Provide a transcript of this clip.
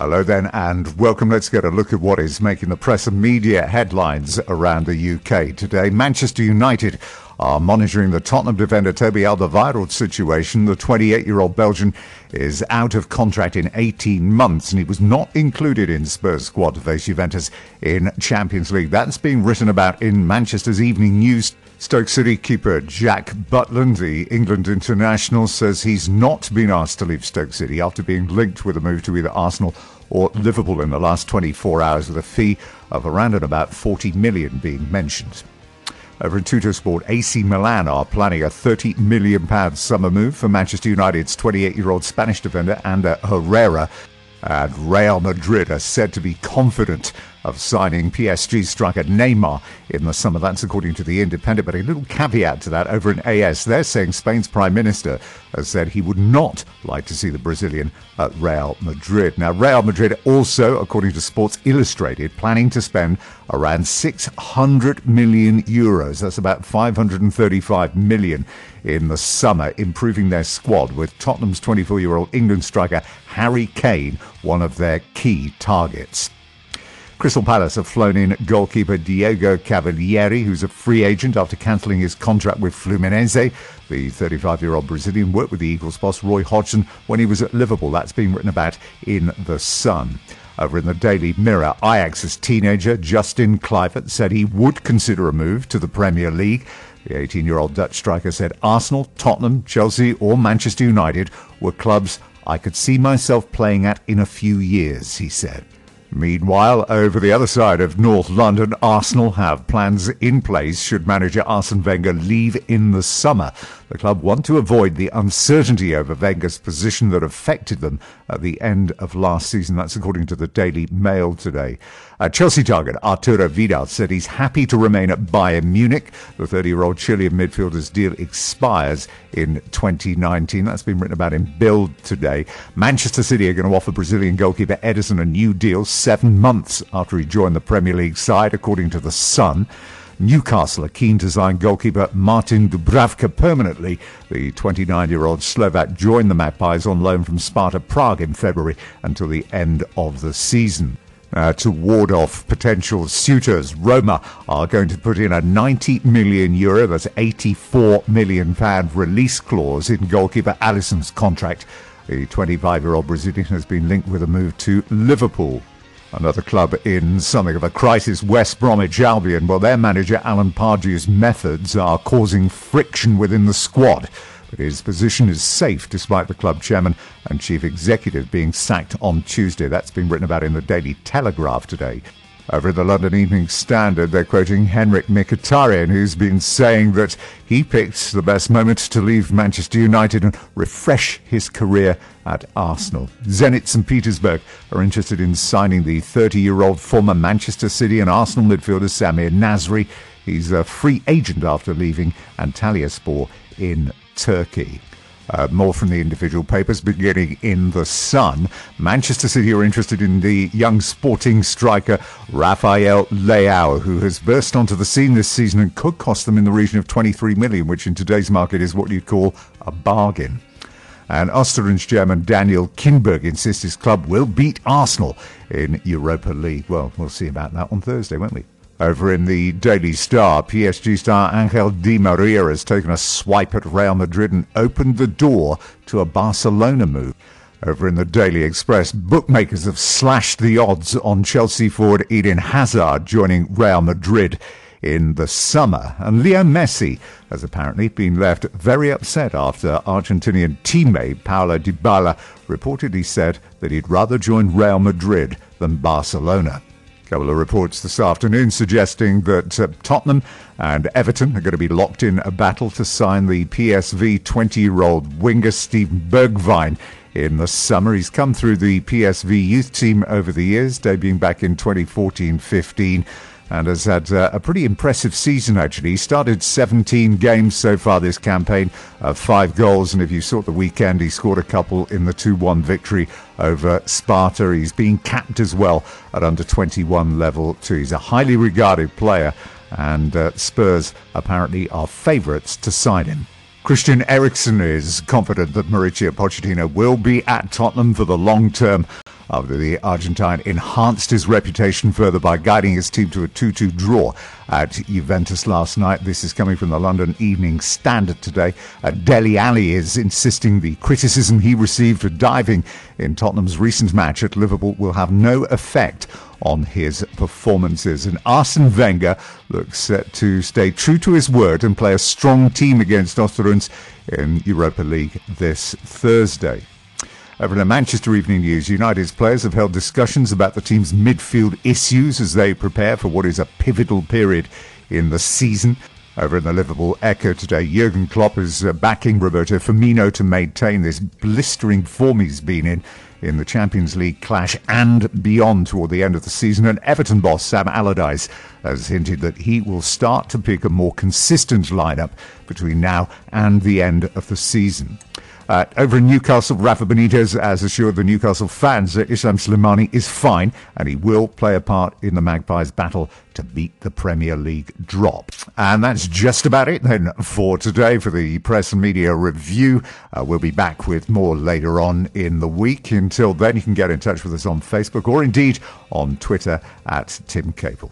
Hello then, and welcome. Let's get a look at what is making the press and media headlines around the UK today. Manchester United are monitoring the Tottenham defender Toby Alderweireld's situation. The 28-year-old Belgian is out of contract in 18 months and he was not included in Spurs' squad to face Juventus in Champions League. That's being written about in Manchester's Evening News. Stoke City keeper Jack Butland, the England international, says he's not been asked to leave Stoke City after being linked with a move to either Arsenal or Liverpool in the last 24 hours, with a fee of around and about £40 million being mentioned. Over in Tuttosport, AC Milan are planning a £30 million summer move for Manchester United's 28-year-old Spanish defender Ander Herrera. And Real Madrid are said to be confident of signing PSG striker Neymar in the summer. That's according to The Independent, but a little caveat to that over in AS. They're saying Spain's Prime Minister has said he would not like to see the Brazilian at Real Madrid. Now, Real Madrid also, according to Sports Illustrated, planning to spend around €600 million. That's about 535 million in the summer, improving their squad, with Tottenham's 24-year-old England striker Harry Kane one of their key targets. Crystal Palace have flown in goalkeeper Diego Cavalieri, who's a free agent after cancelling his contract with Fluminense. The 35-year-old Brazilian worked with the Eagles boss Roy Hodgson when he was at Liverpool. That's being written about in The Sun. Over in the Daily Mirror, Ajax's teenager Justin Kluivert said he would consider a move to the Premier League. The 18-year-old Dutch striker said Arsenal, Tottenham, Chelsea or Manchester United were clubs I could see myself playing at in a few years, he said. Meanwhile, over the other side of North London, Arsenal have plans in place should manager Arsene Wenger leave in the summer. The club want to avoid the uncertainty over Wenger's position that affected them at the end of last season. That's according to the Daily Mail today. Chelsea target Arturo Vidal said he's happy to remain at Bayern Munich. The 30-year-old Chilean midfielder's deal expires in 2019. That's been written about in Bild today. Manchester City are going to offer Brazilian goalkeeper Ederson a new deal 7 months after he joined the Premier League side, according to The Sun. Newcastle are keen to sign goalkeeper Martin Dubravka permanently. The 29-year-old Slovak joined the Magpies on loan from Sparta Prague in February until the end of the season. To ward off potential suitors, Roma are going to put in a €90 million, that's £84 million, release clause in goalkeeper Alisson's contract. The 25-year-old Brazilian has been linked with a move to Liverpool. Another club in something of a crisis, West Bromwich Albion. Well, their manager, Alan Pardew's methods are causing friction within the squad, but his position is safe despite the club chairman and chief executive being sacked on Tuesday. That's been written about in the Daily Telegraph today. Over at the London Evening Standard, they're quoting Henrikh Mkhitaryan, who's been saying that he picked the best moment to leave Manchester United and refresh his career at Arsenal. Zenit St. Petersburg are interested in signing the 30-year-old former Manchester City and Arsenal midfielder Samir Nasri. He's a free agent after leaving Antalyaspor in Turkey. More from the individual papers, beginning in The Sun. Manchester City are interested in the young Sporting striker Raphael Leao, who has burst onto the scene this season and could cost them in the region of 23 million, which in today's market is what you'd call a bargain. And Östersund's chairman Daniel Kinberg insists his club will beat Arsenal in Europa League. Well, we'll see about that on Thursday, won't we? Over in the Daily Star, PSG star Angel Di Maria has taken a swipe at Real Madrid and opened the door to a Barcelona move. Over in the Daily Express, bookmakers have slashed the odds on Chelsea forward Eden Hazard joining Real Madrid in the summer. And Leo Messi has apparently been left very upset after Argentinian teammate Paulo Dybala reportedly said that he'd rather join Real Madrid than Barcelona. A couple of reports this afternoon suggesting that Tottenham and Everton are going to be locked in a battle to sign the PSV 20-year-old winger Steven Bergwijn in the summer. He's come through the PSV youth team over the years, debuting back in 2014-15, and has had a pretty impressive season, actually. He started 17 games so far this campaign, 5 goals, and if you saw the weekend, he scored a couple in the 2-1 victory over Sparta. He's been capped as well at under-21 level too. He's a highly regarded player, and Spurs apparently are favourites to sign him. Christian Eriksen is confident that Mauricio Pochettino will be at Tottenham for the long term after the Argentine enhanced his reputation further by guiding his team to a 2-2 draw at Juventus last night. This is coming from the London Evening Standard today. Dele Alli is insisting the criticism he received for diving in Tottenham's recent match at Liverpool will have no effect on his performances. And Arsene Wenger looks set to stay true to his word and play a strong team against Östersund in Europa League this Thursday. Over in the Manchester Evening News, United's players have held discussions about the team's midfield issues as they prepare for what is a pivotal period in the season. Over in the Liverpool Echo today, Jurgen Klopp is backing Roberto Firmino to maintain this blistering form he's been in the Champions League clash and beyond toward the end of the season. And Everton boss Sam Allardyce has hinted that he will start to pick a more consistent lineup between now and the end of the season. Over in Newcastle, Rafa Benitez has assured the Newcastle fans that Issam Slimani is fine and he will play a part in the Magpies' battle to beat the Premier League drop. And that's just about it then for today for the Press and Media Review. We'll be back with more later on in the week. Until then, you can get in touch with us on Facebook or indeed on Twitter at Tim Capel.